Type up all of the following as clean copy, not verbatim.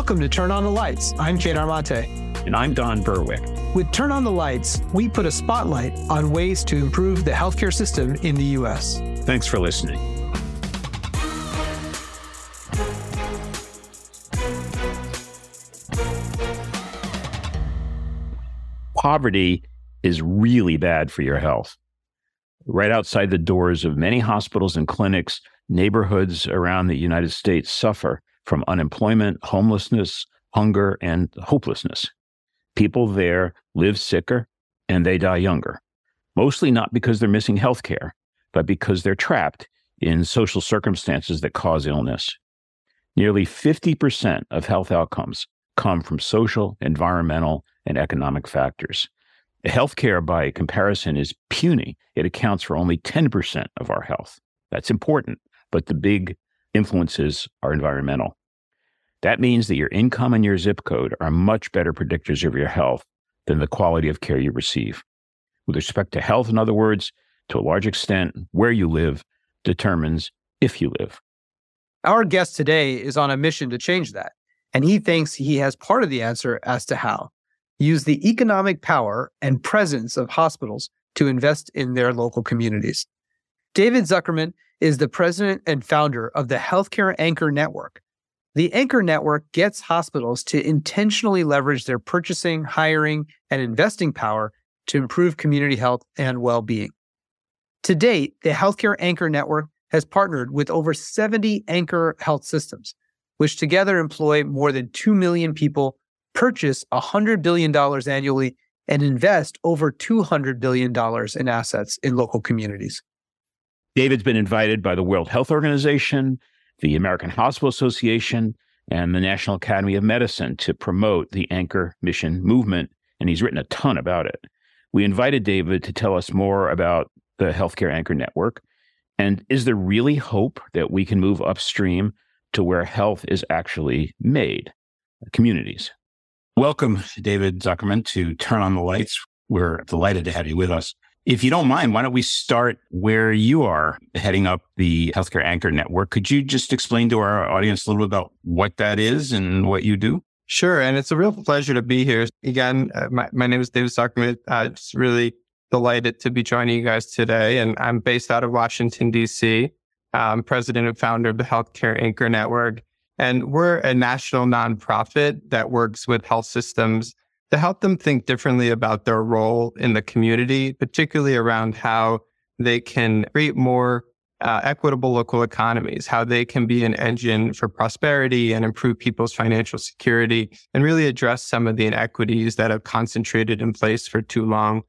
Welcome to Turn On the Lights. I'm Jay Armate. And I'm Don Berwick. With Turn On the Lights, we put a spotlight on ways to improve the healthcare system in the U.S. Thanks for listening. Poverty is really bad for your health. Right outside the doors of many hospitals and clinics, neighborhoods around the United States suffer from unemployment, homelessness, hunger, and hopelessness. People there live sicker and they die younger, mostly not because they're missing health care, but because they're trapped in social circumstances that cause illness. Nearly 50% of health outcomes come from social, environmental, and economic factors. Healthcare, by comparison, is puny. It accounts for only 10% of our health. That's important, but the big influences are environmental. That means that your income and your zip code are much better predictors of your health than the quality of care you receive. With respect to health, in other words, to a large extent, where you live determines if you live. Our guest today is on a mission to change that, and he thinks he has part of the answer as to how. Use the economic power and presence of hospitals to invest in their local communities. David Zuckerman is the president and founder of the Healthcare Anchor Network. The Anchor Network gets hospitals to intentionally leverage their purchasing, hiring, and investing power to improve community health and well-being. To date, the Healthcare Anchor Network has partnered with over 70 anchor health systems, which together employ more than 2 million people, purchase $100 billion annually, and invest over $200 billion in assets in local communities. David's been invited by the World Health Organization, the American Hospital Association, and the National Academy of Medicine to promote the Anchor Mission movement, and he's written a ton about it. We invited David to tell us more about the Healthcare Anchor Network, and is there really hope that we can move upstream to where health is actually made, communities? Welcome, David Zuckerman, to Turn on the Lights. We're delighted to have you with us. If you don't mind, why don't we start where you are heading up the Healthcare Anchor Network? Could you just explain to our audience a little bit about what that is and what you do? Sure. And it's a real pleasure to be here. Again, my name is David Zuckerman. I'm just really delighted to be joining you guys today. And I'm based out of Washington, D.C. I'm president and founder of the Healthcare Anchor Network. And we're a national nonprofit that works with health systems to help them think differently about their role in the community, particularly around how they can create more equitable local economies, how they can be an engine for prosperity and improve people's financial security, and really address some of the inequities that have concentrated in place for too long.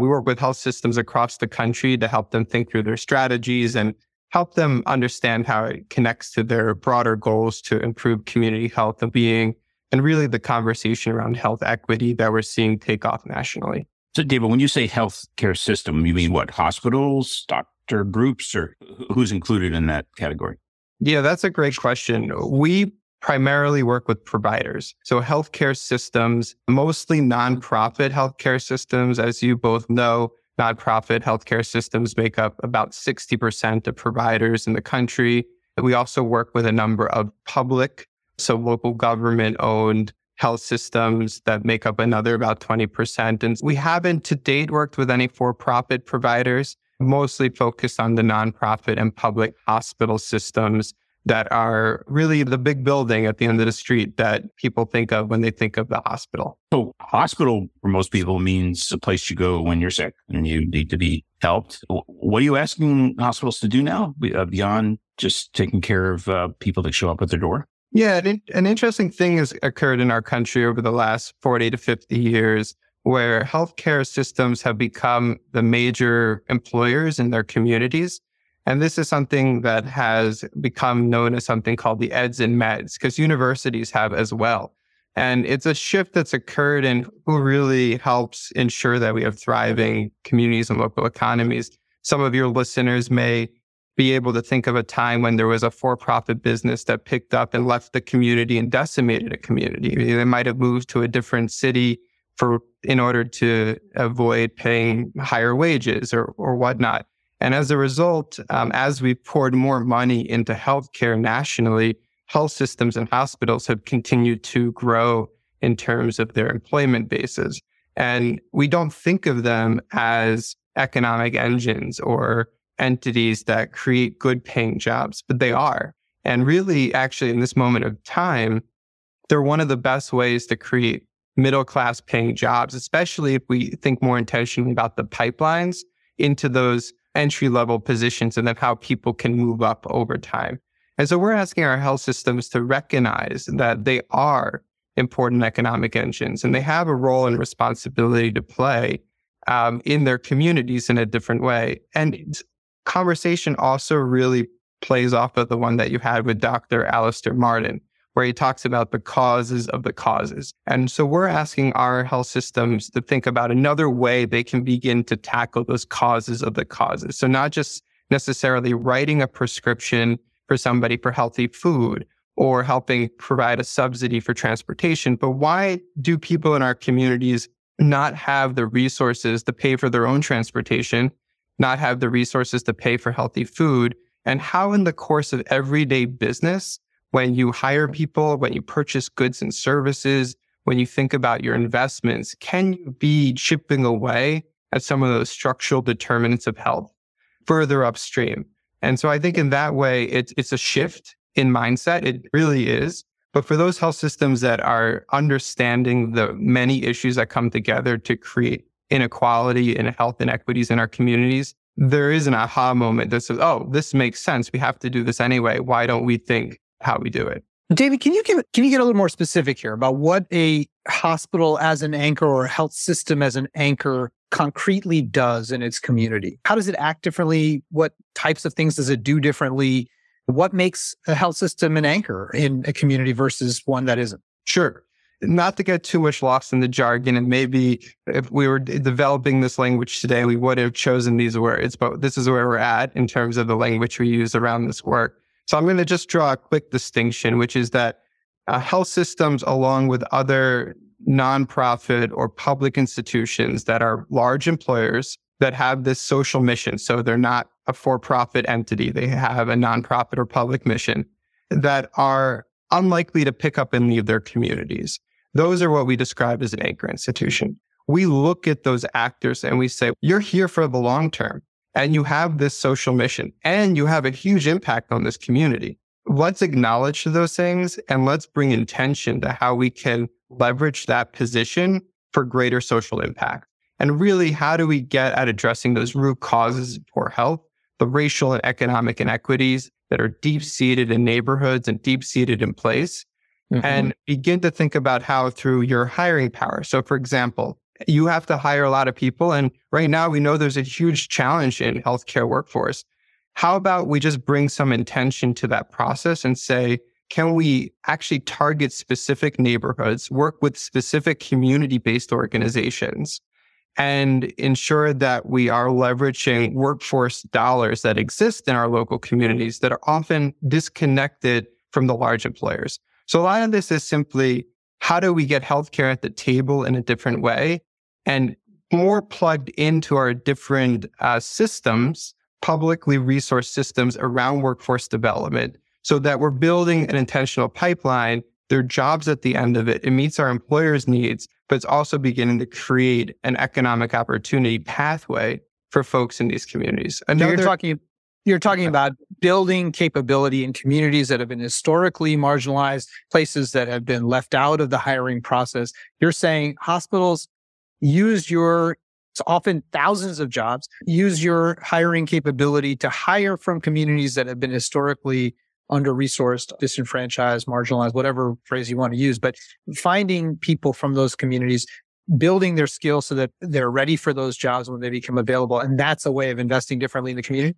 We work with health systems across the country to help them think through their strategies and help them understand how it connects to their broader goals to improve community health and being, and really the conversation around health equity that we're seeing take off nationally. So, David, when you say healthcare system, you mean what? Hospitals, doctor groups, or who's included in that category? Yeah, that's a great question. We primarily work with providers. So healthcare systems, mostly nonprofit healthcare systems, as you both know. Nonprofit healthcare systems make up about 60% of providers in the country. We also work with a number of public, so local government-owned health systems that make up another about 20%. And we haven't to date worked with any for-profit providers, mostly focused on the nonprofit and public hospital systems that are really the big building at the end of the street that people think of when they think of the hospital. So hospital for most people means a place you go when you're sick and you need to be helped. What are you asking hospitals to do now beyond just taking care of people that show up at their door? Yeah, an interesting thing has occurred in our country over the last 40 to 50 years where healthcare systems have become the major employers in their communities. And this is something that has become known as something called the Eds and Meds, because universities have as well. And it's a shift that's occurred in who really helps ensure that we have thriving communities and local economies. Some of your listeners may be able to think of a time when there was a for-profit business that picked up and left the community and decimated a community. They might have moved to a different city in order to avoid paying higher wages or whatnot. And as a result, as we poured more money into healthcare nationally, health systems and hospitals have continued to grow in terms of their employment bases. And we don't think of them as economic engines or entities that create good paying jobs, but they are. And really, actually, in this moment of time, they're one of the best ways to create middle-class paying jobs, especially if we think more intentionally about the pipelines into those entry-level positions and then how people can move up over time. And so we're asking our health systems to recognize that they are important economic engines and they have a role and responsibility to play in their communities in a different way. And conversation also really plays off of the one that you had with Dr. Alistair Martin, where he talks about the causes of the causes. And so we're asking our health systems to think about another way they can begin to tackle those causes of the causes. So not just necessarily writing a prescription for somebody for healthy food or helping provide a subsidy for transportation, but why do people in our communities not have the resources to pay for their own transportation, not have the resources to pay for healthy food? And how in the course of everyday business, when you hire people, when you purchase goods and services, when you think about your investments, can you be chipping away at some of those structural determinants of health further upstream? And so I think in that way, it's a shift in mindset. It really is. But for those health systems that are understanding the many issues that come together to create inequality and health inequities in our communities, there is an aha moment that says, oh, this makes sense. We have to do this anyway. Why don't we think how we do it? David, can you get a little more specific here about what a hospital as an anchor or a health system as an anchor concretely does in its community? How does it act differently? What types of things does it do differently? What makes a health system an anchor in a community versus one that isn't? Sure. Not to get too much lost in the jargon, and maybe if we were developing this language today, we would have chosen these words, but this is where we're at in terms of the language we use around this work. So I'm going to just draw a quick distinction, which is that health systems, along with other nonprofit or public institutions that are large employers that have this social mission, so they're not a for-profit entity, they have a nonprofit or public mission, that are unlikely to pick up and leave their communities. Those are what we describe as an anchor institution. We look at those actors and we say, you're here for the long term. And you have this social mission, and you have a huge impact on this community. Let's acknowledge those things, and let's bring intention to how we can leverage that position for greater social impact. And really, how do we get at addressing those root causes of poor health, the racial and economic inequities that are deep-seated in neighborhoods and deep-seated in place, and begin to think about how through your hiring power. So, for example, you have to hire a lot of people. And right now we know there's a huge challenge in healthcare workforce. How about we just bring some intention to that process and say, can we actually target specific neighborhoods, work with specific community-based organizations, and ensure that we are leveraging workforce dollars that exist in our local communities that are often disconnected from the large employers? So a lot of this is simply, how do we get healthcare at the table in a different way? And more plugged into our different systems, publicly resourced systems around workforce development, so that we're building an intentional pipeline. There are jobs at the end of it. It meets our employers' needs, but it's also beginning to create an economic opportunity pathway for folks in these communities. Another, you're talking about building capability in communities that have been historically marginalized, places that have been left out of the hiring process. You're saying hospitals use your, it's often thousands of jobs, use your hiring capability to hire from communities that have been historically under-resourced, disenfranchised, marginalized, whatever phrase you want to use. But finding people from those communities, building their skills so that they're ready for those jobs when they become available. And that's a way of investing differently in the community.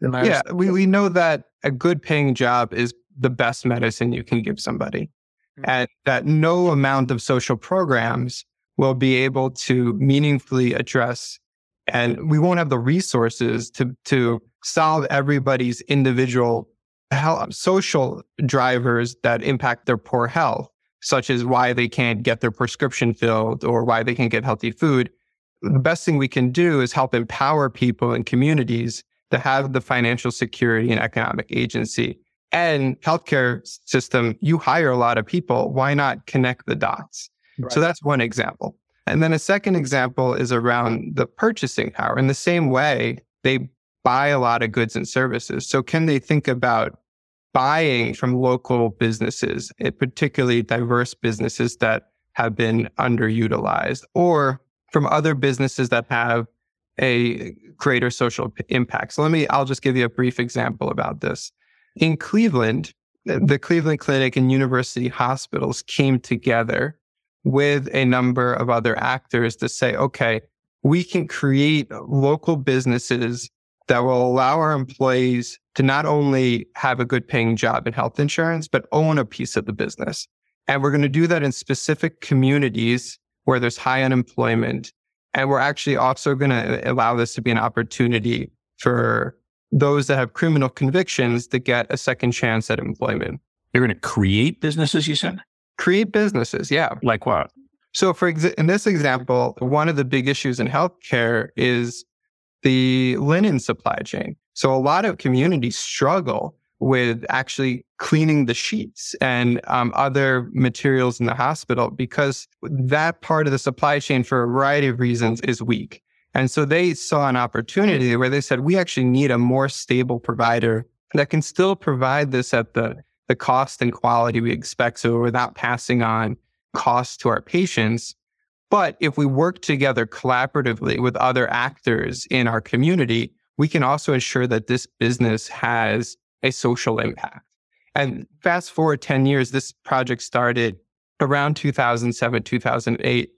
Yeah, we know that a good paying job is the best medicine you can give somebody, and that no amount of social programs will be able to meaningfully address, and we won't have the resources to solve everybody's individual health, social drivers that impact their poor health, such as why they can't get their prescription filled or why they can't get healthy food. The best thing we can do is help empower people and communities to have the financial security and economic agency and healthcare system, you hire a lot of people. Why not connect the dots? Right. So that's one example. And then a second example is around the purchasing power. In the same way, they buy a lot of goods and services. So can they think about buying from local businesses, particularly diverse businesses that have been underutilized, or from other businesses that have a greater social impact? So I'll just give you a brief example about this. In Cleveland, the Cleveland Clinic and University Hospitals came together with a number of other actors to say, okay, we can create local businesses that will allow our employees to not only have a good paying job in health insurance, but own a piece of the business. And we're going to do that in specific communities where there's high unemployment. And we're actually also going to allow this to be an opportunity for those that have criminal convictions to get a second chance at employment. They're going to create businesses, you said? Create businesses, yeah. Like what? So in this example, one of the big issues in healthcare is the linen supply chain. So a lot of communities struggle with actually cleaning the sheets and other materials in the hospital because that part of the supply chain, for a variety of reasons, is weak. And so they saw an opportunity where they said, we actually need a more stable provider that can still provide this at the cost and quality we expect, so without passing on costs to our patients. But if we work together collaboratively with other actors in our community, we can also ensure that this business has a social impact. And fast forward 10 years, this project started around 2007, 2008,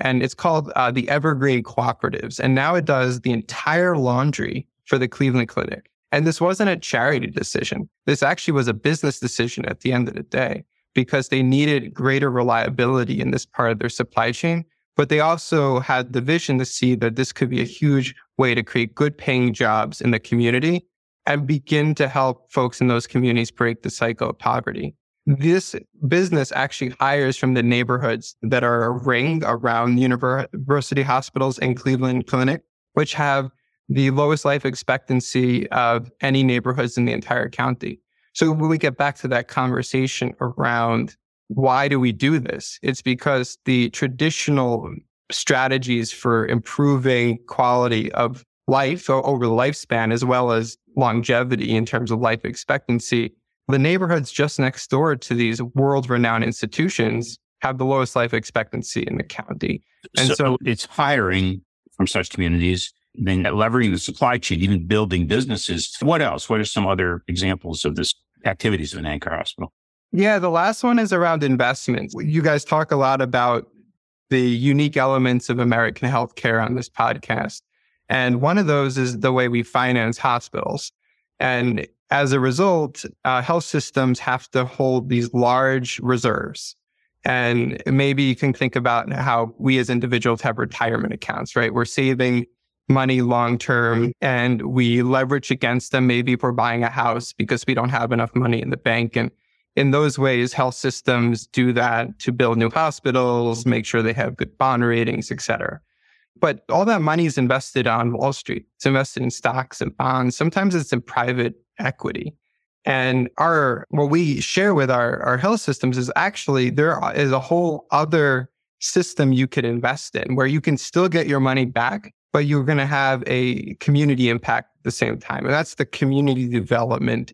and it's called the Evergreen Cooperatives. And now it does the entire laundry for the Cleveland Clinic. And this wasn't a charity decision. This actually was a business decision at the end of the day, because they needed greater reliability in this part of their supply chain. But they also had the vision to see that this could be a huge way to create good paying jobs in the community and begin to help folks in those communities break the cycle of poverty. This business actually hires from the neighborhoods that are a ring around University Hospitals and Cleveland Clinic, which have the lowest life expectancy of any neighborhoods in the entire county. So when we get back to that conversation around why do we do this, it's because the traditional strategies for improving quality of life over the lifespan, as well as longevity in terms of life expectancy, the neighborhoods just next door to these world-renowned institutions have the lowest life expectancy in the county. And so it's hiring from such communities, then leveraging the supply chain, even building businesses. What else? What are some other examples of this activities of an anchor hospital? Yeah, the last one is around investments. You guys talk a lot about the unique elements of American healthcare on this podcast. And one of those is the way we finance hospitals. And as a result, health systems have to hold these large reserves. And maybe you can think about how we as individuals have retirement accounts, right? We're saving money long-term, and we leverage against them. Maybe if we're buying a house because we don't have enough money in the bank. And in those ways, health systems do that to build new hospitals, make sure they have good bond ratings, et cetera. But all that money is invested on Wall Street. It's invested in stocks and bonds. Sometimes it's in private equity. And what we share with our health systems is actually there is a whole other system you could invest in where you can still get your money back, but you're going to have a community impact at the same time. And that's the community development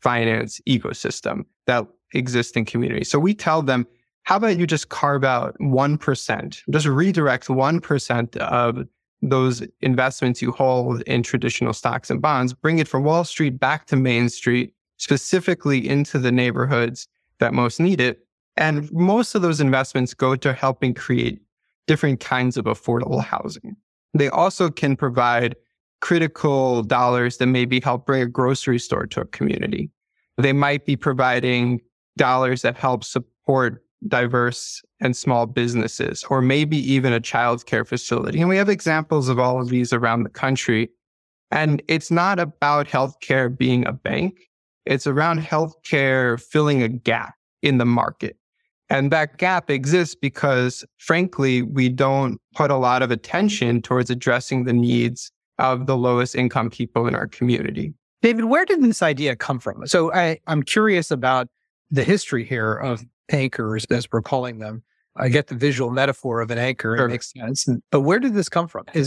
finance ecosystem that exists in communities. So we tell them, how about you just carve out 1%, just redirect 1% of those investments you hold in traditional stocks and bonds, bring it from Wall Street back to Main Street, specifically into the neighborhoods that most need it. And most of those investments go to helping create different kinds of affordable housing. They also can provide critical dollars that maybe help bring a grocery store to a community. They might be providing dollars that help support diverse and small businesses, or maybe even a childcare facility. And we have examples of all of these around the country. And it's not about healthcare being a bank. It's around healthcare filling a gap in the market. And that gap exists because, frankly, we don't put a lot of attention towards addressing the needs of the lowest income people in our community. David, where did this idea come from? So I'm curious about the history here of anchors, as we're calling them. I get the visual metaphor of an anchor. Sure. It makes sense. But where did this come from? Did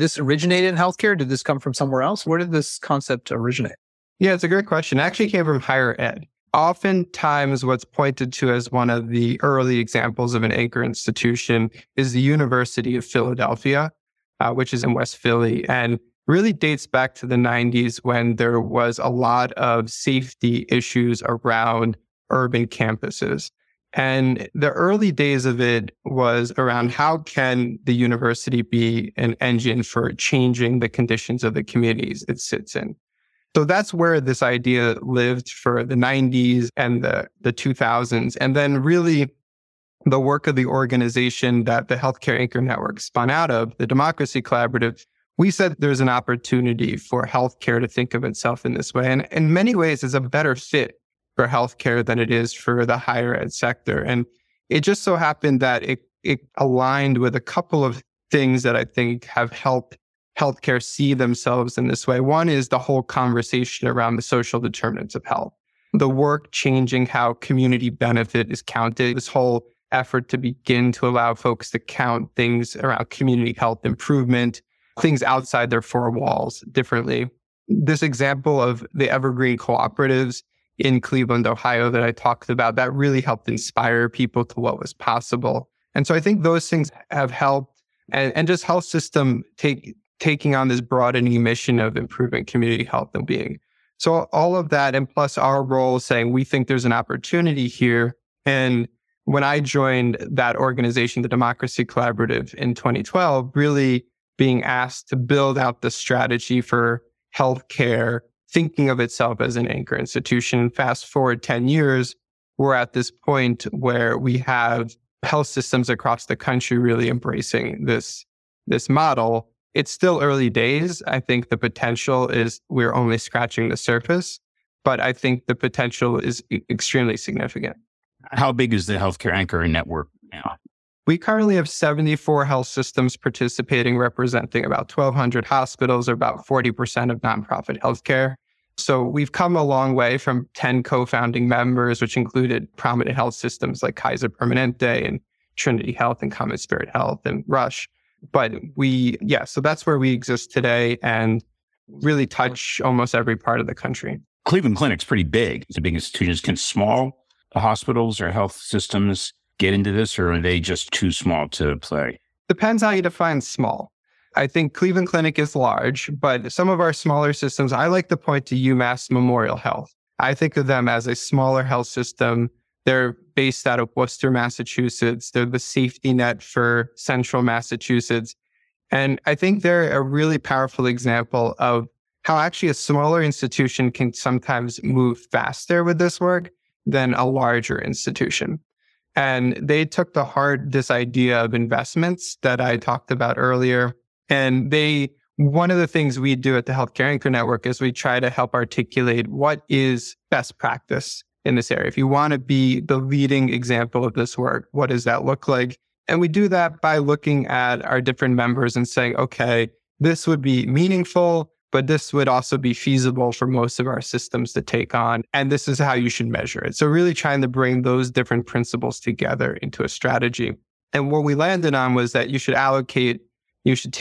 this originate in healthcare? Did this come from somewhere else? Where did this concept originate? Yeah, it's a great question. It actually came from higher ed. Oftentimes, what's pointed to as one of the early examples of an anchor institution is the University of Philadelphia, which is in West Philly, and really dates back to the 90s when there was a lot of safety issues around urban campuses. And the early days of it was around how can the university be an engine for changing the conditions of the communities it sits in. So that's where this idea lived for the 90s and the 2000s. And then really the work of the organization that the Healthcare Anchor Network spun out of, the Democracy Collaborative, we said there's an opportunity for healthcare to think of itself in this way. And in many ways, it's a better fit for healthcare than it is for the higher ed sector. And it just so happened that it aligned with a couple of things that I think have helped healthcare see themselves in this way. One is the whole conversation around the social determinants of health, the work changing how community benefit is counted, this whole effort to begin to allow folks to count things around community health improvement, things outside their four walls differently. This example of the Evergreen Cooperatives in Cleveland, Ohio, that I talked about, that really helped inspire people to what was possible. And so I think those things have helped, and just health system taking on this broadening mission of improving community health and being. So all of that, and plus our role saying, we think there's an opportunity here. And when I joined that organization, the Democracy Collaborative in 2012, really being asked to build out the strategy for healthcare, thinking of itself as an anchor institution. Fast forward 10 years, we're at this point where we have health systems across the country really embracing this model. It's still early days. I think the potential is we're only scratching the surface, but I think the potential is extremely significant. How big is the Healthcare Anchor Network now? We currently have 74 health systems participating, representing about 1,200 hospitals, or about 40% of nonprofit healthcare. So we've come a long way from 10 co-founding members, which included prominent health systems like Kaiser Permanente and Trinity Health and Common Spirit Health and Rush. But so that's where we exist today and really touch almost every part of the country. Cleveland Clinic's pretty big. It's a big institution. Can small hospitals or health systems get into this, or are they just too small to play? Depends how you define small. I think Cleveland Clinic is large, but some of our smaller systems, I like to point to UMass Memorial Health. I think of them as a smaller health system. They're based out of Worcester, Massachusetts. They're the safety net for central Massachusetts. And I think they're a really powerful example of how actually a smaller institution can sometimes move faster with this work than a larger institution. And they took to heart this idea of investments that I talked about earlier. And one of the things we do at the Healthcare Anchor Network is we try to help articulate what is best practice in this area. If you want to be the leading example of this work, what does that look like? And we do that by looking at our different members and saying, okay, this would be meaningful, but this would also be feasible for most of our systems to take on. And this is how you should measure it. So really trying to bring those different principles together into a strategy. And what we landed on was that you should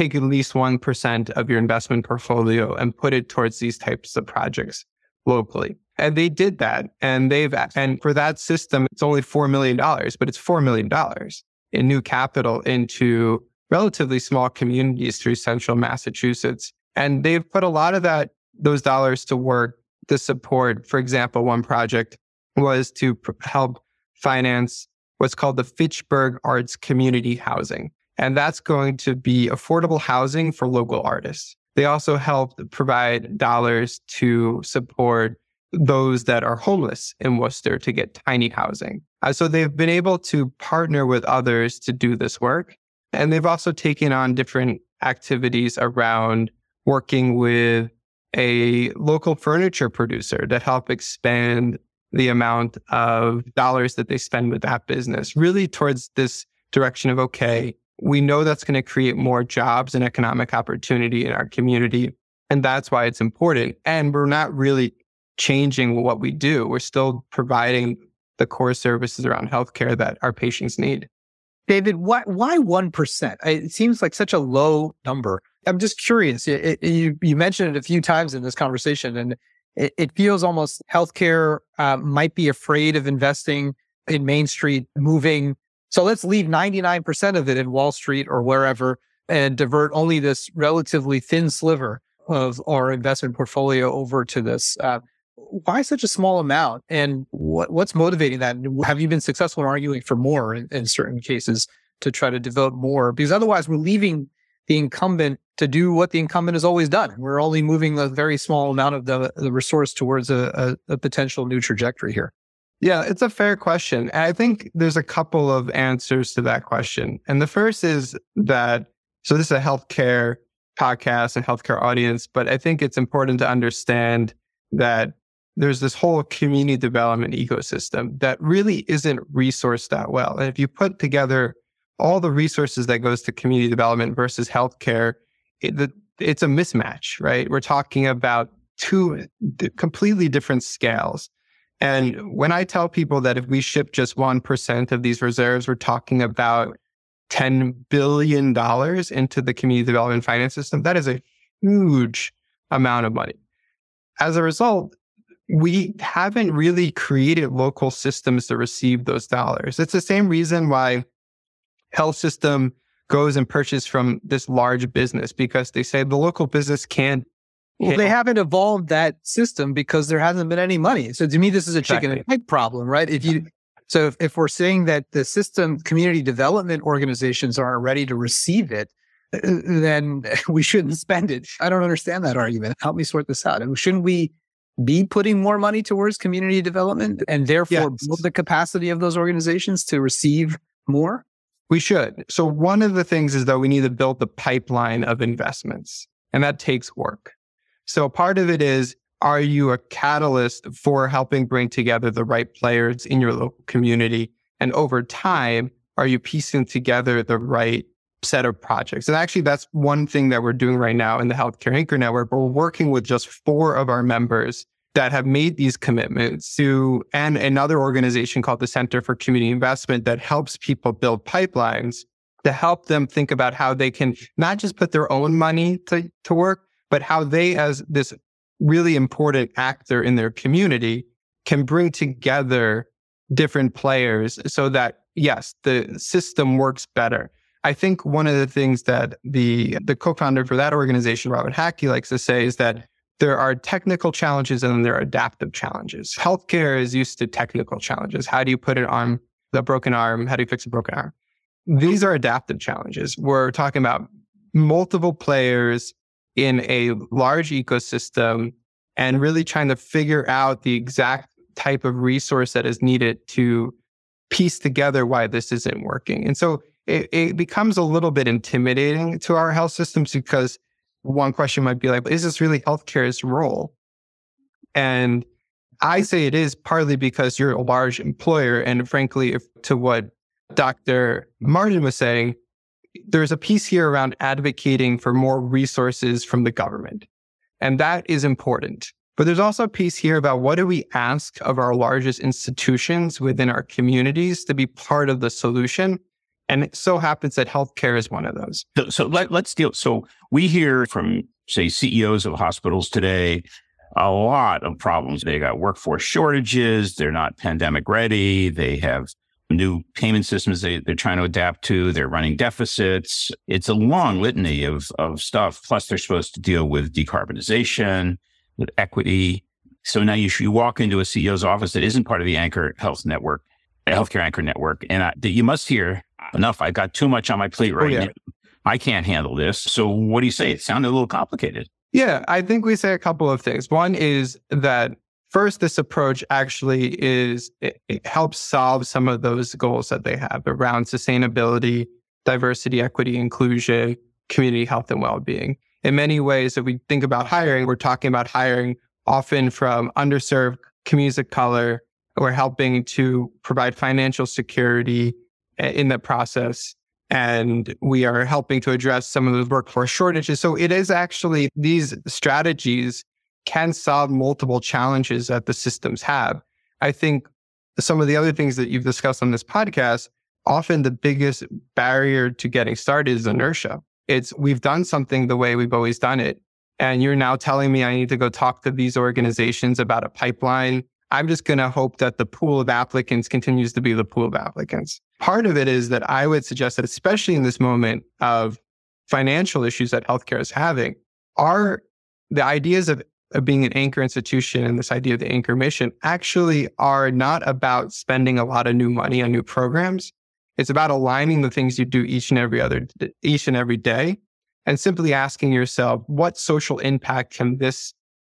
take at least 1% of your investment portfolio and put it towards these types of projects locally. And they did that. And for that system, it's only $4 million, but it's $4 million in new capital into relatively small communities through central Massachusetts. And they've put a lot of those dollars to work to support, for example, one project was to help finance what's called the Fitchburg Arts Community Housing. And that's going to be affordable housing for local artists. They also helped provide dollars to support those that are homeless in Worcester to get tiny housing. So they've been able to partner with others to do this work. And they've also taken on different activities around working with a local furniture producer to help expand the amount of dollars that they spend with that business, really towards this direction of, okay, we know that's going to create more jobs and economic opportunity in our community. And that's why it's important. And we're not really changing what we do. We're still providing the core services around healthcare that our patients need. David, why 1%? It seems like such a low number. I'm just curious. You mentioned it a few times in this conversation, and it feels almost healthcare might be afraid of investing in Main Street, moving. So let's leave 99% of it in Wall Street or wherever and divert only this relatively thin sliver of our investment portfolio over to this. Why such a small amount? And what's motivating that? Have you been successful in arguing for more in certain cases to try to devote more? Because otherwise we're leaving the incumbent to do what the incumbent has always done. We're only moving a very small amount of the resource towards a potential new trajectory here. Yeah, it's a fair question. I think there's a couple of answers to that question. And the first is that, so this is a healthcare podcast and healthcare audience, but I think it's important to understand that there's this whole community development ecosystem that really isn't resourced that well. And if you put together all the resources that goes to community development versus healthcare, it's a mismatch, right? We're talking about two completely different scales. And when I tell people that if we ship just 1% of these reserves, we're talking about $10 billion into the community development finance system, that is a huge amount of money. As a result, we haven't really created local systems to receive those dollars. It's the same reason why health system goes and purchases from this large business, because they say the local business can't. Well, they haven't evolved that system because there hasn't been any money. So to me, this is a chicken and egg problem, right? If we're saying that the system community development organizations aren't ready to receive it, then we shouldn't spend it. I don't understand that argument. Help me sort this out. And shouldn't we be putting more money towards community development and therefore build the capacity of those organizations to receive more? We should. So one of the things is that we need to build the pipeline of investments, and that takes work. So part of it is, are you a catalyst for helping bring together the right players in your local community? And over time, are you piecing together the right set of projects? And actually, that's one thing that we're doing right now in the Healthcare Anchor Network. We're working with just 4 of our members that have made these commitments to, and another organization called the Center for Community Investment that helps people build pipelines to help them think about how they can not just put their own money to work, but how they, as this really important actor in their community, can bring together different players so that, yes, the system works better. I think one of the things that the co-founder for that organization, Robert Hackie, likes to say is that there are technical challenges and there are adaptive challenges. Healthcare is used to technical challenges. How do you put a broken arm? How do you fix a broken arm? These are adaptive challenges. We're talking about multiple players in a large ecosystem and really trying to figure out the exact type of resource that is needed to piece together why this isn't working. And so it becomes a little bit intimidating to our health systems, because one question might be like, is this really healthcare's role? And I say it is, partly because you're a large employer. And frankly, to what Dr. Martin was saying, there's a piece here around advocating for more resources from the government. And that is important. But there's also a piece here about what do we ask of our largest institutions within our communities to be part of the solution. And it so happens that healthcare is one of those. So we hear from, say, CEOs of hospitals today, a lot of problems. They got workforce shortages. They're not pandemic ready. They have new payment systems they're trying to adapt to. They're running deficits. It's a long litany of stuff. Plus, they're supposed to deal with decarbonization, with equity. So now you walk into a CEO's office that isn't part of the Healthcare Anchor Network, and you must hear, enough, I've got too much on my plate now. I can't handle this. So what do you say? It sounded a little complicated. Yeah, I think we say a couple of things. One is that first, this approach actually it helps solve some of those goals that they have around sustainability, diversity, equity, inclusion, community health and well-being. In many ways, if we think about hiring, we're talking about hiring often from underserved communities of color. We're helping to provide financial security in the process. And we are helping to address some of those workforce shortages. So it is actually, these strategies can solve multiple challenges that the systems have. I think some of the other things that you've discussed on this podcast, often the biggest barrier to getting started is inertia. It's, we've done something the way we've always done it. And you're now telling me I need to go talk to these organizations about a pipeline. I'm just going to hope that the pool of applicants continues to be the pool of applicants. Part of it is that I would suggest that, especially in this moment of financial issues that healthcare is having, are the ideas of being an anchor institution and this idea of the anchor mission actually are not about spending a lot of new money on new programs. It's about aligning the things you do each and every day and simply asking yourself, what social impact can this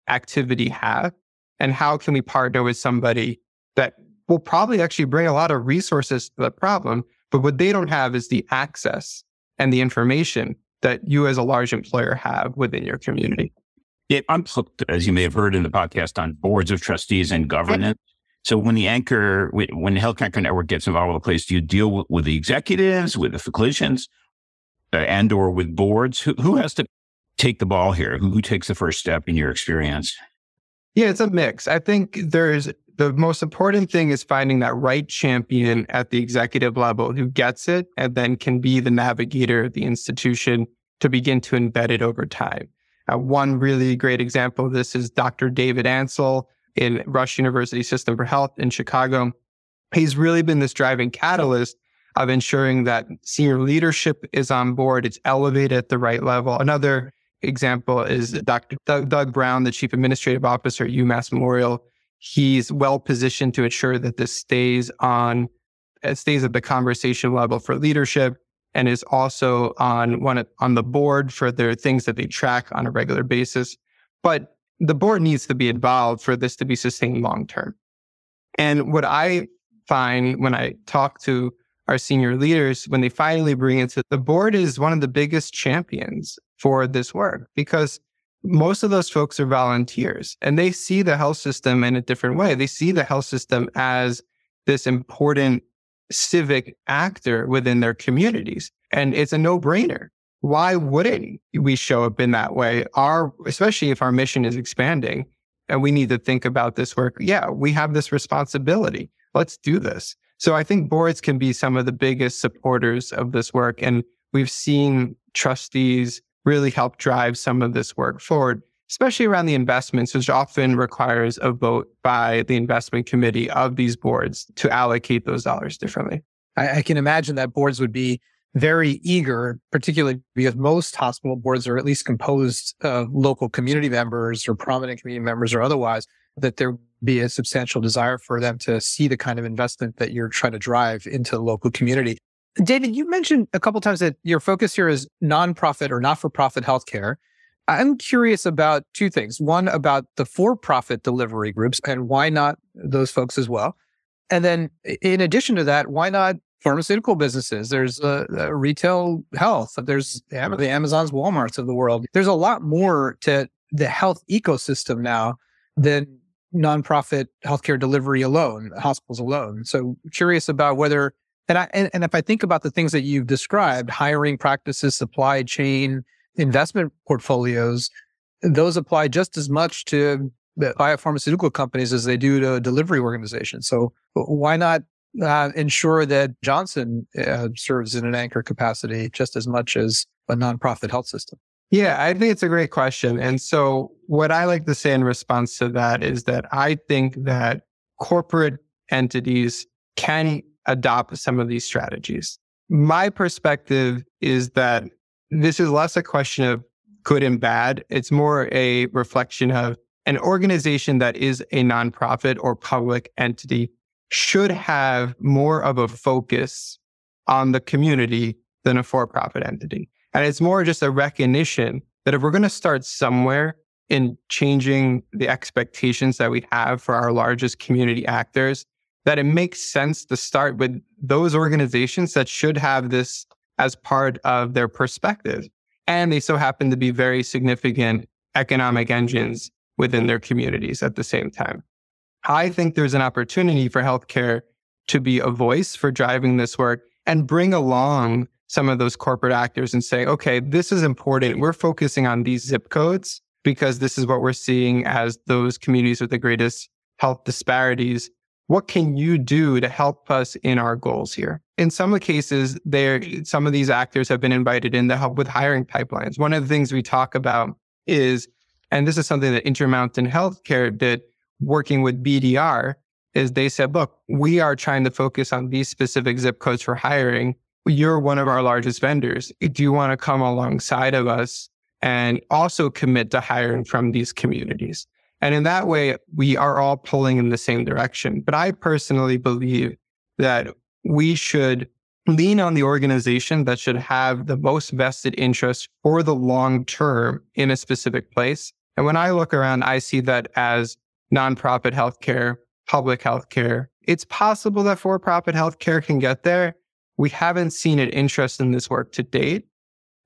activity have? And how can we partner with somebody that will probably actually bring a lot of resources to the problem, but what they don't have is the access and the information that you as a large employer have within your community. I'm hooked, as you may have heard in the podcast, on boards of trustees and governance. So when the Healthcare Anchor Network gets involved with a place, do you deal with the executives, with the physicians, and or with boards? Who has to take the ball here? Who takes the first step in your experience? Yeah, it's a mix. I think the most important thing is finding that right champion at the executive level who gets it and then can be the navigator of the institution to begin to embed it over time. One really great example of this is Dr. David Ansell in Rush University System for Health in Chicago. He's really been this driving catalyst of ensuring that senior leadership is on board. It's elevated at the right level. Another example is Dr. Doug Brown, the Chief Administrative Officer at UMass Memorial. He's well positioned to ensure that this stays at the conversation level for leadership, and is also on the board for their things that they track on a regular basis. But the board needs to be involved for this to be sustained long term. And what I find when I talk to our senior leaders, when they finally bring into the board, is one of the biggest champions for this work, because most of those folks are volunteers and they see the health system in a different way. They see the health system as this important civic actor within their communities. And it's a no-brainer. Why wouldn't we show up in that way? Especially if our mission is expanding and we need to think about this work. Yeah, we have this responsibility. Let's do this. So I think boards can be some of the biggest supporters of this work. And we've seen trustees really help drive some of this work forward, especially around the investments, which often requires a vote by the investment committee of these boards to allocate those dollars differently. I can imagine that boards would be very eager, particularly because most hospital boards are at least composed of local community members or prominent community members or otherwise, that there be a substantial desire for them to see the kind of investment that you're trying to drive into the local community. David, you mentioned a couple of times that your focus here is nonprofit or not-for-profit healthcare. I'm curious about two things. One, about the for-profit delivery groups, and why not those folks as well? And then in addition to that, why not pharmaceutical businesses? There's retail health. There's the Amazons, Walmarts of the world. There's a lot more to the health ecosystem now than nonprofit healthcare delivery alone, hospitals alone. So curious about whether... And if I think about the things that you've described, hiring practices, supply chain, investment portfolios, those apply just as much to biopharmaceutical companies as they do to delivery organizations. So why not ensure that Johnson serves in an anchor capacity just as much as a nonprofit health system? Yeah, I think it's a great question. And so what I like to say in response to that is that I think that corporate entities can adopt some of these strategies. My perspective is that this is less a question of good and bad. It's more a reflection of an organization that is a nonprofit or public entity should have more of a focus on the community than a for-profit entity. And it's more just a recognition that if we're going to start somewhere in changing the expectations that we have for our largest community actors, that it makes sense to start with those organizations that should have this as part of their perspective. And they so happen to be very significant economic engines within their communities at the same time. I think there's an opportunity for healthcare to be a voice for driving this work and bring along some of those corporate actors and say, okay, this is important. We're focusing on these zip codes because this is what we're seeing as those communities with the greatest health disparities. What can you do to help us in our goals here? In some of the cases, some of these actors have been invited in to help with hiring pipelines. One of the things we talk about is, and this is something that Intermountain Healthcare did working with BDR, is they said, look, we are trying to focus on these specific zip codes for hiring. You're one of our largest vendors. Do you want to come alongside of us and also commit to hiring from these communities? And in that way, we are all pulling in the same direction. But I personally believe that we should lean on the organization that should have the most vested interest for the long term in a specific place. And when I look around, I see that as nonprofit healthcare, public healthcare. It's possible that for-profit healthcare can get there. We haven't seen an interest in this work to date,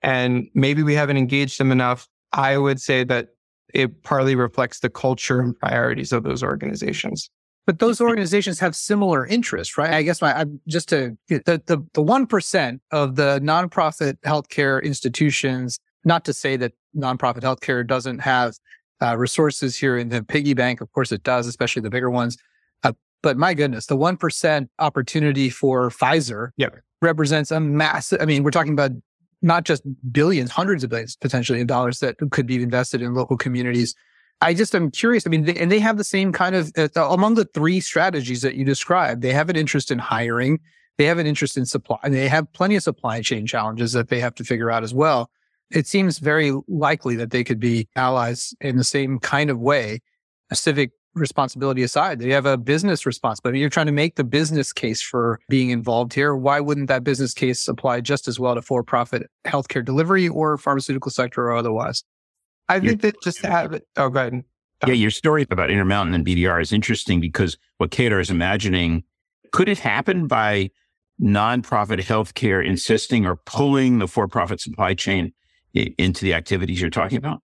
and maybe we haven't engaged them enough. I would say that it partly reflects the culture and priorities of those organizations. But those organizations have similar interests, right? I guess the 1% of the nonprofit healthcare institutions, not to say that nonprofit healthcare doesn't have resources here in the piggy bank. Of course it does, especially the bigger ones. But my goodness, the 1% opportunity for Pfizer represents a massive, we're talking about not just billions, hundreds of billions potentially of dollars that could be invested in local communities. I just am curious. And they have the same kind of, among the three strategies that you described, they have an interest in hiring, they have an interest in supply, and they have plenty of supply chain challenges that they have to figure out as well. It seems very likely that they could be allies in the same kind of way, a civic responsibility aside. They have a business responsibility. You're trying to make the business case for being involved here. Why wouldn't that business case apply just as well to for-profit healthcare delivery or pharmaceutical sector or otherwise? I think that just to have it. Oh, go ahead. Yeah, your story about Intermountain and BDR is interesting because what Kedar is imagining, could it happen by nonprofit healthcare insisting or pulling the for-profit supply chain into the activities you're talking about?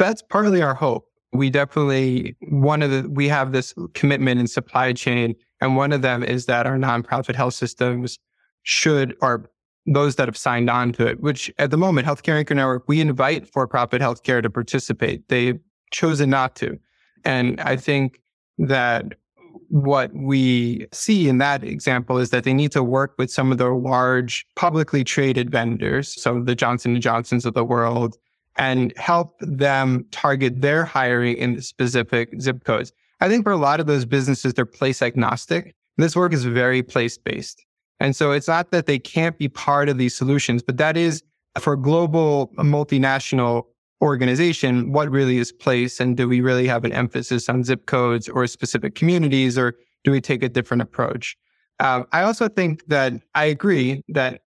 That's partly our hope. We definitely, we have this commitment in supply chain, and one of them is that our nonprofit health systems should, or those that have signed on to it, which at the moment, Healthcare Anchor Network, we invite for-profit healthcare to participate. They've chosen not to. And I think that what we see in that example is that they need to work with some of the large publicly traded vendors, some of the Johnson & Johnsons of the world, and help them target their hiring in the specific zip codes. I think for a lot of those businesses, they're place agnostic. This work is very place-based. And so it's not that they can't be part of these solutions, but that is for a global multinational organization, what really is place, and do we really have an emphasis on zip codes or specific communities, or do we take a different approach? I also think that I agree that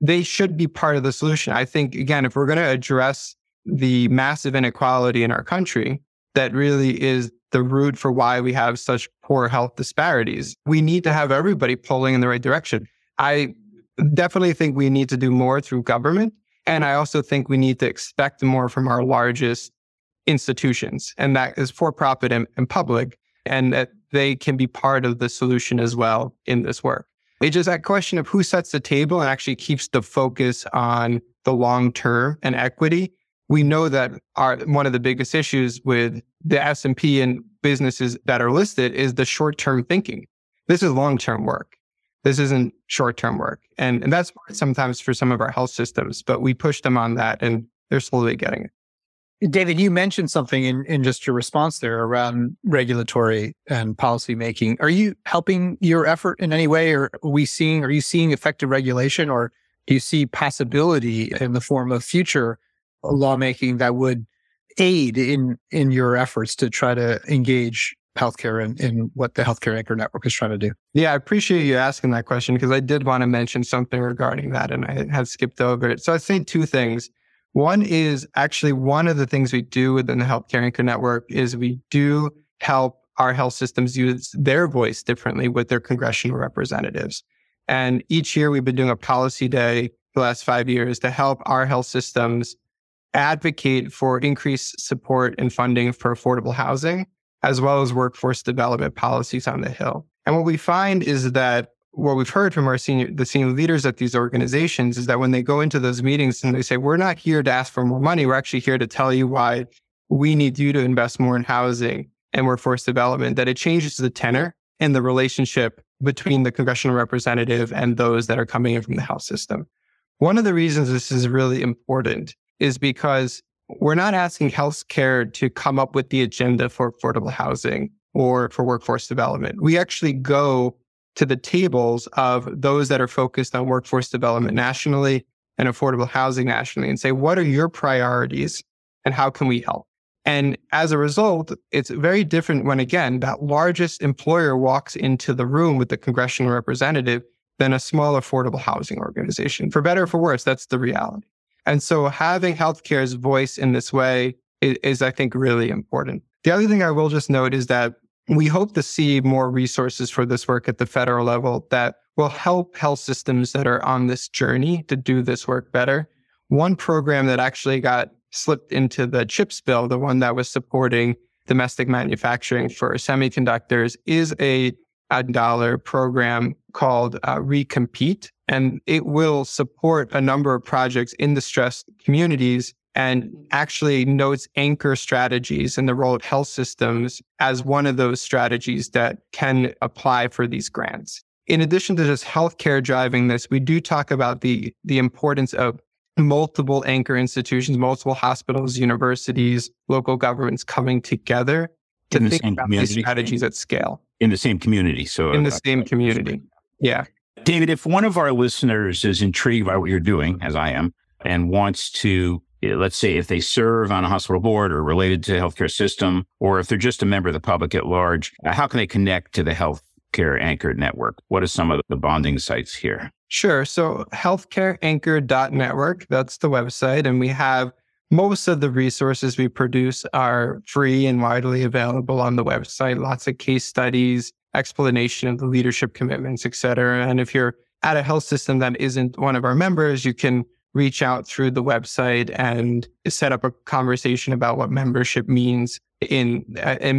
they should be part of the solution. I think, again, if we're going to address the massive inequality in our country, that really is the root for why we have such poor health disparities. We need to have everybody pulling in the right direction. I definitely think we need to do more through government. And I also think we need to expect more from our largest institutions, and that is for-profit and public, and that they can be part of the solution as well in this work. It's just that question of who sets the table and actually keeps the focus on the long term and equity. We know that one of the biggest issues with the S&P and businesses that are listed is the short-term thinking. This is long-term work. This isn't short-term work. And that's hard sometimes for some of our health systems, but we push them on that and they're slowly getting it. David, you mentioned something in just your response there around regulatory and policymaking. Are you helping your effort in any way? Or are you seeing effective regulation, or do you see possibility in the form of future lawmaking that would aid in your efforts to try to engage healthcare and what the Healthcare Anchor Network is trying to do? Yeah, I appreciate you asking that question because I did want to mention something regarding that and I have skipped over it. So I'd say two things. One is actually one of the things we do within the Healthcare Anchor Network is we do help our health systems use their voice differently with their congressional representatives. And each year we've been doing a policy day for the last 5 years to help our health systems advocate for increased support and funding for affordable housing, as well as workforce development policies on the Hill. And what we find is that what we've heard from our senior leaders at these organizations is that when they go into those meetings and they say, we're not here to ask for more money, we're actually here to tell you why we need you to invest more in housing and workforce development, that it changes the tenor and the relationship between the congressional representative and those that are coming in from the health system. One of the reasons this is really important is because we're not asking healthcare to come up with the agenda for affordable housing or for workforce development. We actually go to the tables of those that are focused on workforce development nationally and affordable housing nationally and say, what are your priorities and how can we help? And as a result, it's very different when, again, that largest employer walks into the room with the congressional representative than a small affordable housing organization. For better or for worse, that's the reality. And so having healthcare's voice in this way is, I think, really important. The other thing I will just note is that we hope to see more resources for this work at the federal level that will help health systems that are on this journey to do this work better. One program that actually got slipped into the CHIPS bill, the one that was supporting domestic manufacturing for semiconductors, is a dollar program called Recompete. And it will support a number of projects in distressed communities and actually notes anchor strategies and the role of health systems as one of those strategies that can apply for these grants. In addition to just healthcare driving this, we do talk about the importance of multiple anchor institutions, multiple hospitals, universities, local governments coming together to think about these strategies at scale. In the same community. Yeah. David, if one of our listeners is intrigued by what you're doing, as I am, and wants to, let's say if they serve on a hospital board or related to the healthcare system, or if they're just a member of the public at large, how can they connect to the Healthcare Anchor Network? What are some of the bonding sites here? Sure. So healthcareanchor.network, that's the website. And we have most of the resources we produce are free and widely available on the website. Lots of case studies, explanation of the leadership commitments, et cetera. And if you're at a health system that isn't one of our members, you can reach out through the website and set up a conversation about what membership means in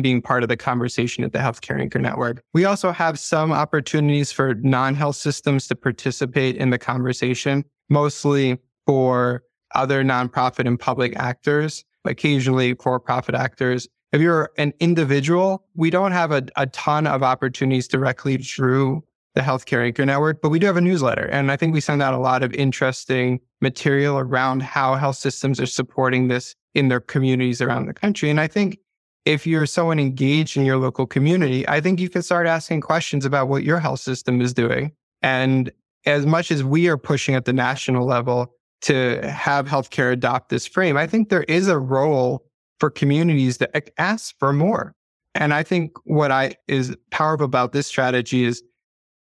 being part of the conversation at the Healthcare Anchor Network. We also have some opportunities for non-health systems to participate in the conversation, mostly for other nonprofit and public actors, occasionally for-profit actors. If you're an individual, we don't have a ton of opportunities directly through the Healthcare Anchor Network, but we do have a newsletter. And I think we send out a lot of interesting material around how health systems are supporting this in their communities around the country. And I think if you're someone engaged in your local community, I think you can start asking questions about what your health system is doing. And as much as we are pushing at the national level to have healthcare adopt this frame, I think there is a role for communities to ask for more. And I think what is powerful about this strategy is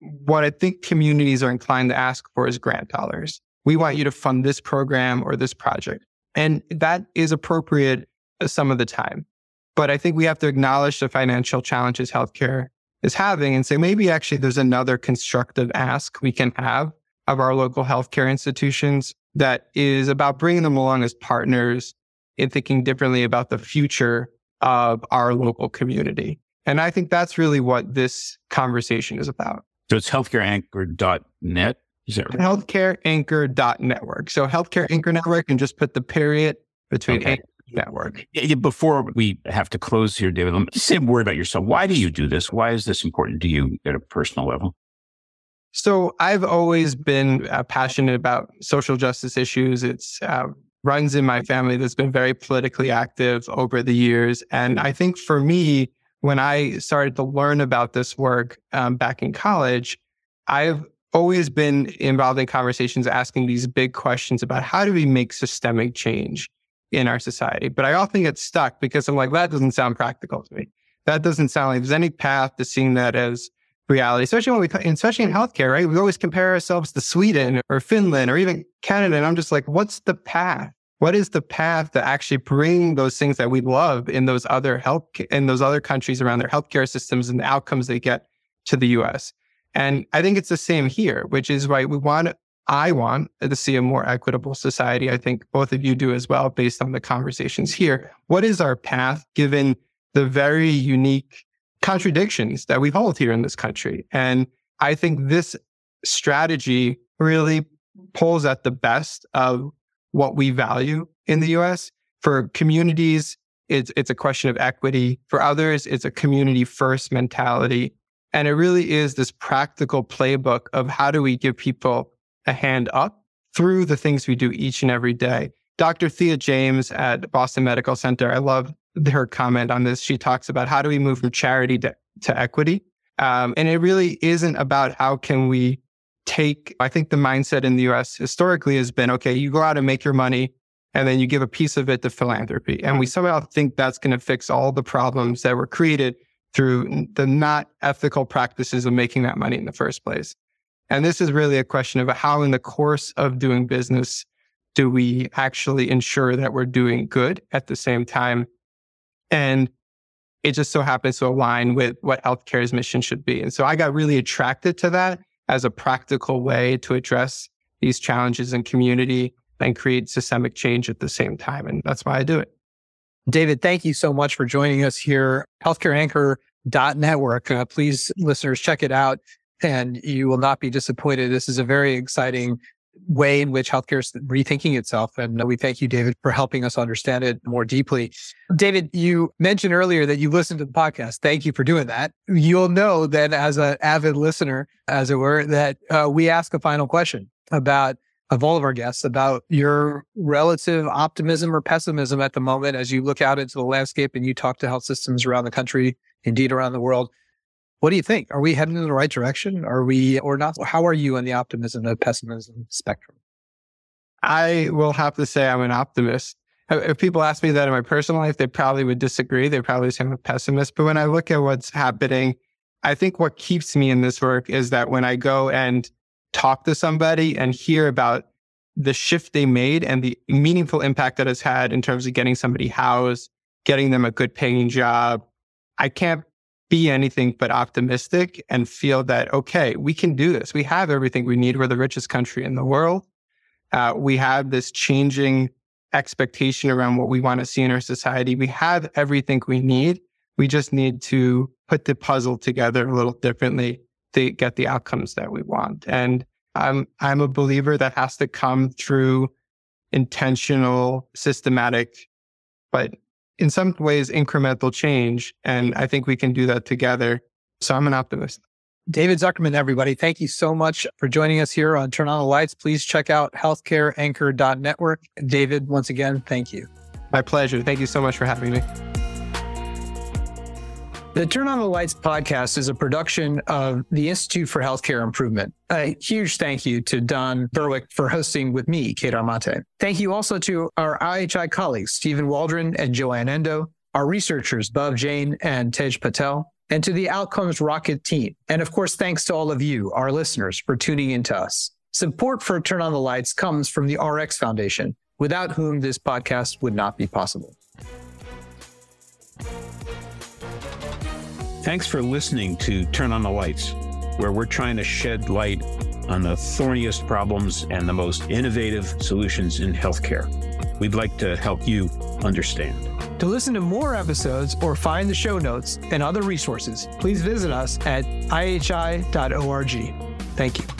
what I think communities are inclined to ask for is grant dollars. We want you to fund this program or this project. And that is appropriate some of the time. But I think we have to acknowledge the financial challenges healthcare is having and say, maybe actually there's another constructive ask we can have of our local healthcare institutions that is about bringing them along as partners in thinking differently about the future of our local community. And I think that's really what this conversation is about. So it's healthcareanchor.net? Is that right? Healthcareanchor.network. So Healthcare Anchor Network, and just put the period between Anchor Network. Before we have to close here, David, let me say a word about yourself. Why do you do this? Why is this important to you at a personal level? So I've always been passionate about social justice issues. It's runs in my family that's been very politically active over the years. And I think for me, when I started to learn about this work back in college, I've always been involved in conversations asking these big questions about how do we make systemic change in our society. But I often get stuck because I'm like, that doesn't sound practical to me. That doesn't sound like there's any path to seeing that as reality, especially in healthcare, right? We always compare ourselves to Sweden or Finland or even Canada. And I'm just like, what's the path? What is the path to actually bring those things that we love in those other countries around their healthcare systems and the outcomes they get to the U.S.? And I think it's the same here, which is why I want to see a more equitable society. I think both of you do as well, based on the conversations here. What is our path given the very unique contradictions that we hold here in this country? And I think this strategy really pulls at the best of what we value in the U.S. For communities, it's a question of equity. For others, it's a community first mentality. And it really is this practical playbook of how do we give people a hand up through the things we do each and every day. Dr. Thea James at Boston Medical Center, I love her comment on this. She talks about how do we move from charity to equity. And it really isn't about how can we take, I think the mindset in the U.S. historically has been, okay, you go out and make your money and then you give a piece of it to philanthropy. And we somehow think that's going to fix all the problems that were created through the not ethical practices of making that money in the first place. And this is really a question of how in the course of doing business do we actually ensure that we're doing good at the same time. And it just so happens to align with what healthcare's mission should be. And so I got really attracted to that as a practical way to address these challenges in community and create systemic change at the same time. And that's why I do it. David, thank you so much for joining us here. Healthcareanchor.network. Please, listeners, check it out and you will not be disappointed. This is a very exciting way in which healthcare is rethinking itself. And we thank you, David, for helping us understand it more deeply. David, you mentioned earlier that you listened to the podcast. Thank you for doing that. You'll know then as an avid listener, as it were, that we ask a final question of all of our guests about your relative optimism or pessimism at the moment as you look out into the landscape and you talk to health systems around the country, indeed around the world. What do you think? Are we heading in the right direction? Are we or not? How are you on the optimism and pessimism spectrum? I will have to say I'm an optimist. If people ask me that in my personal life, they probably would disagree. They probably say I'm a pessimist. But when I look at what's happening, I think what keeps me in this work is that when I go and talk to somebody and hear about the shift they made and the meaningful impact that it's had in terms of getting somebody housed, getting them a good paying job, I can't be anything but optimistic and feel that, okay, we can do this. We have everything we need. We're the richest country in the world. We have this changing expectation around what we want to see in our society. We have everything we need. We just need to put the puzzle together a little differently to get the outcomes that we want. And I'm a believer that has to come through intentional, systematic, but in some ways, incremental change. And I think we can do that together. So I'm an optimist. David Zuckerman, everybody, thank you so much for joining us here on Turn On the Lights. Please check out healthcareanchor.network. David, once again, thank you. My pleasure. Thank you so much for having me. The Turn On the Lights podcast is a production of the Institute for Healthcare Improvement. A huge thank you to Don Berwick for hosting with me, Jay Armate. Thank you also to our IHI colleagues, Stephen Waldron and Joanne Endo, our researchers, Bob Jain and Tej Patel, and to the Outcomes Rocket team. And of course, thanks to all of you, our listeners, for tuning in to us. Support for Turn On the Lights comes from the RX Foundation, without whom this podcast would not be possible. Thanks for listening to Turn On the Lights, where we're trying to shed light on the thorniest problems and the most innovative solutions in healthcare. We'd like to help you understand. To listen to more episodes or find the show notes and other resources, please visit us at ihi.org. Thank you.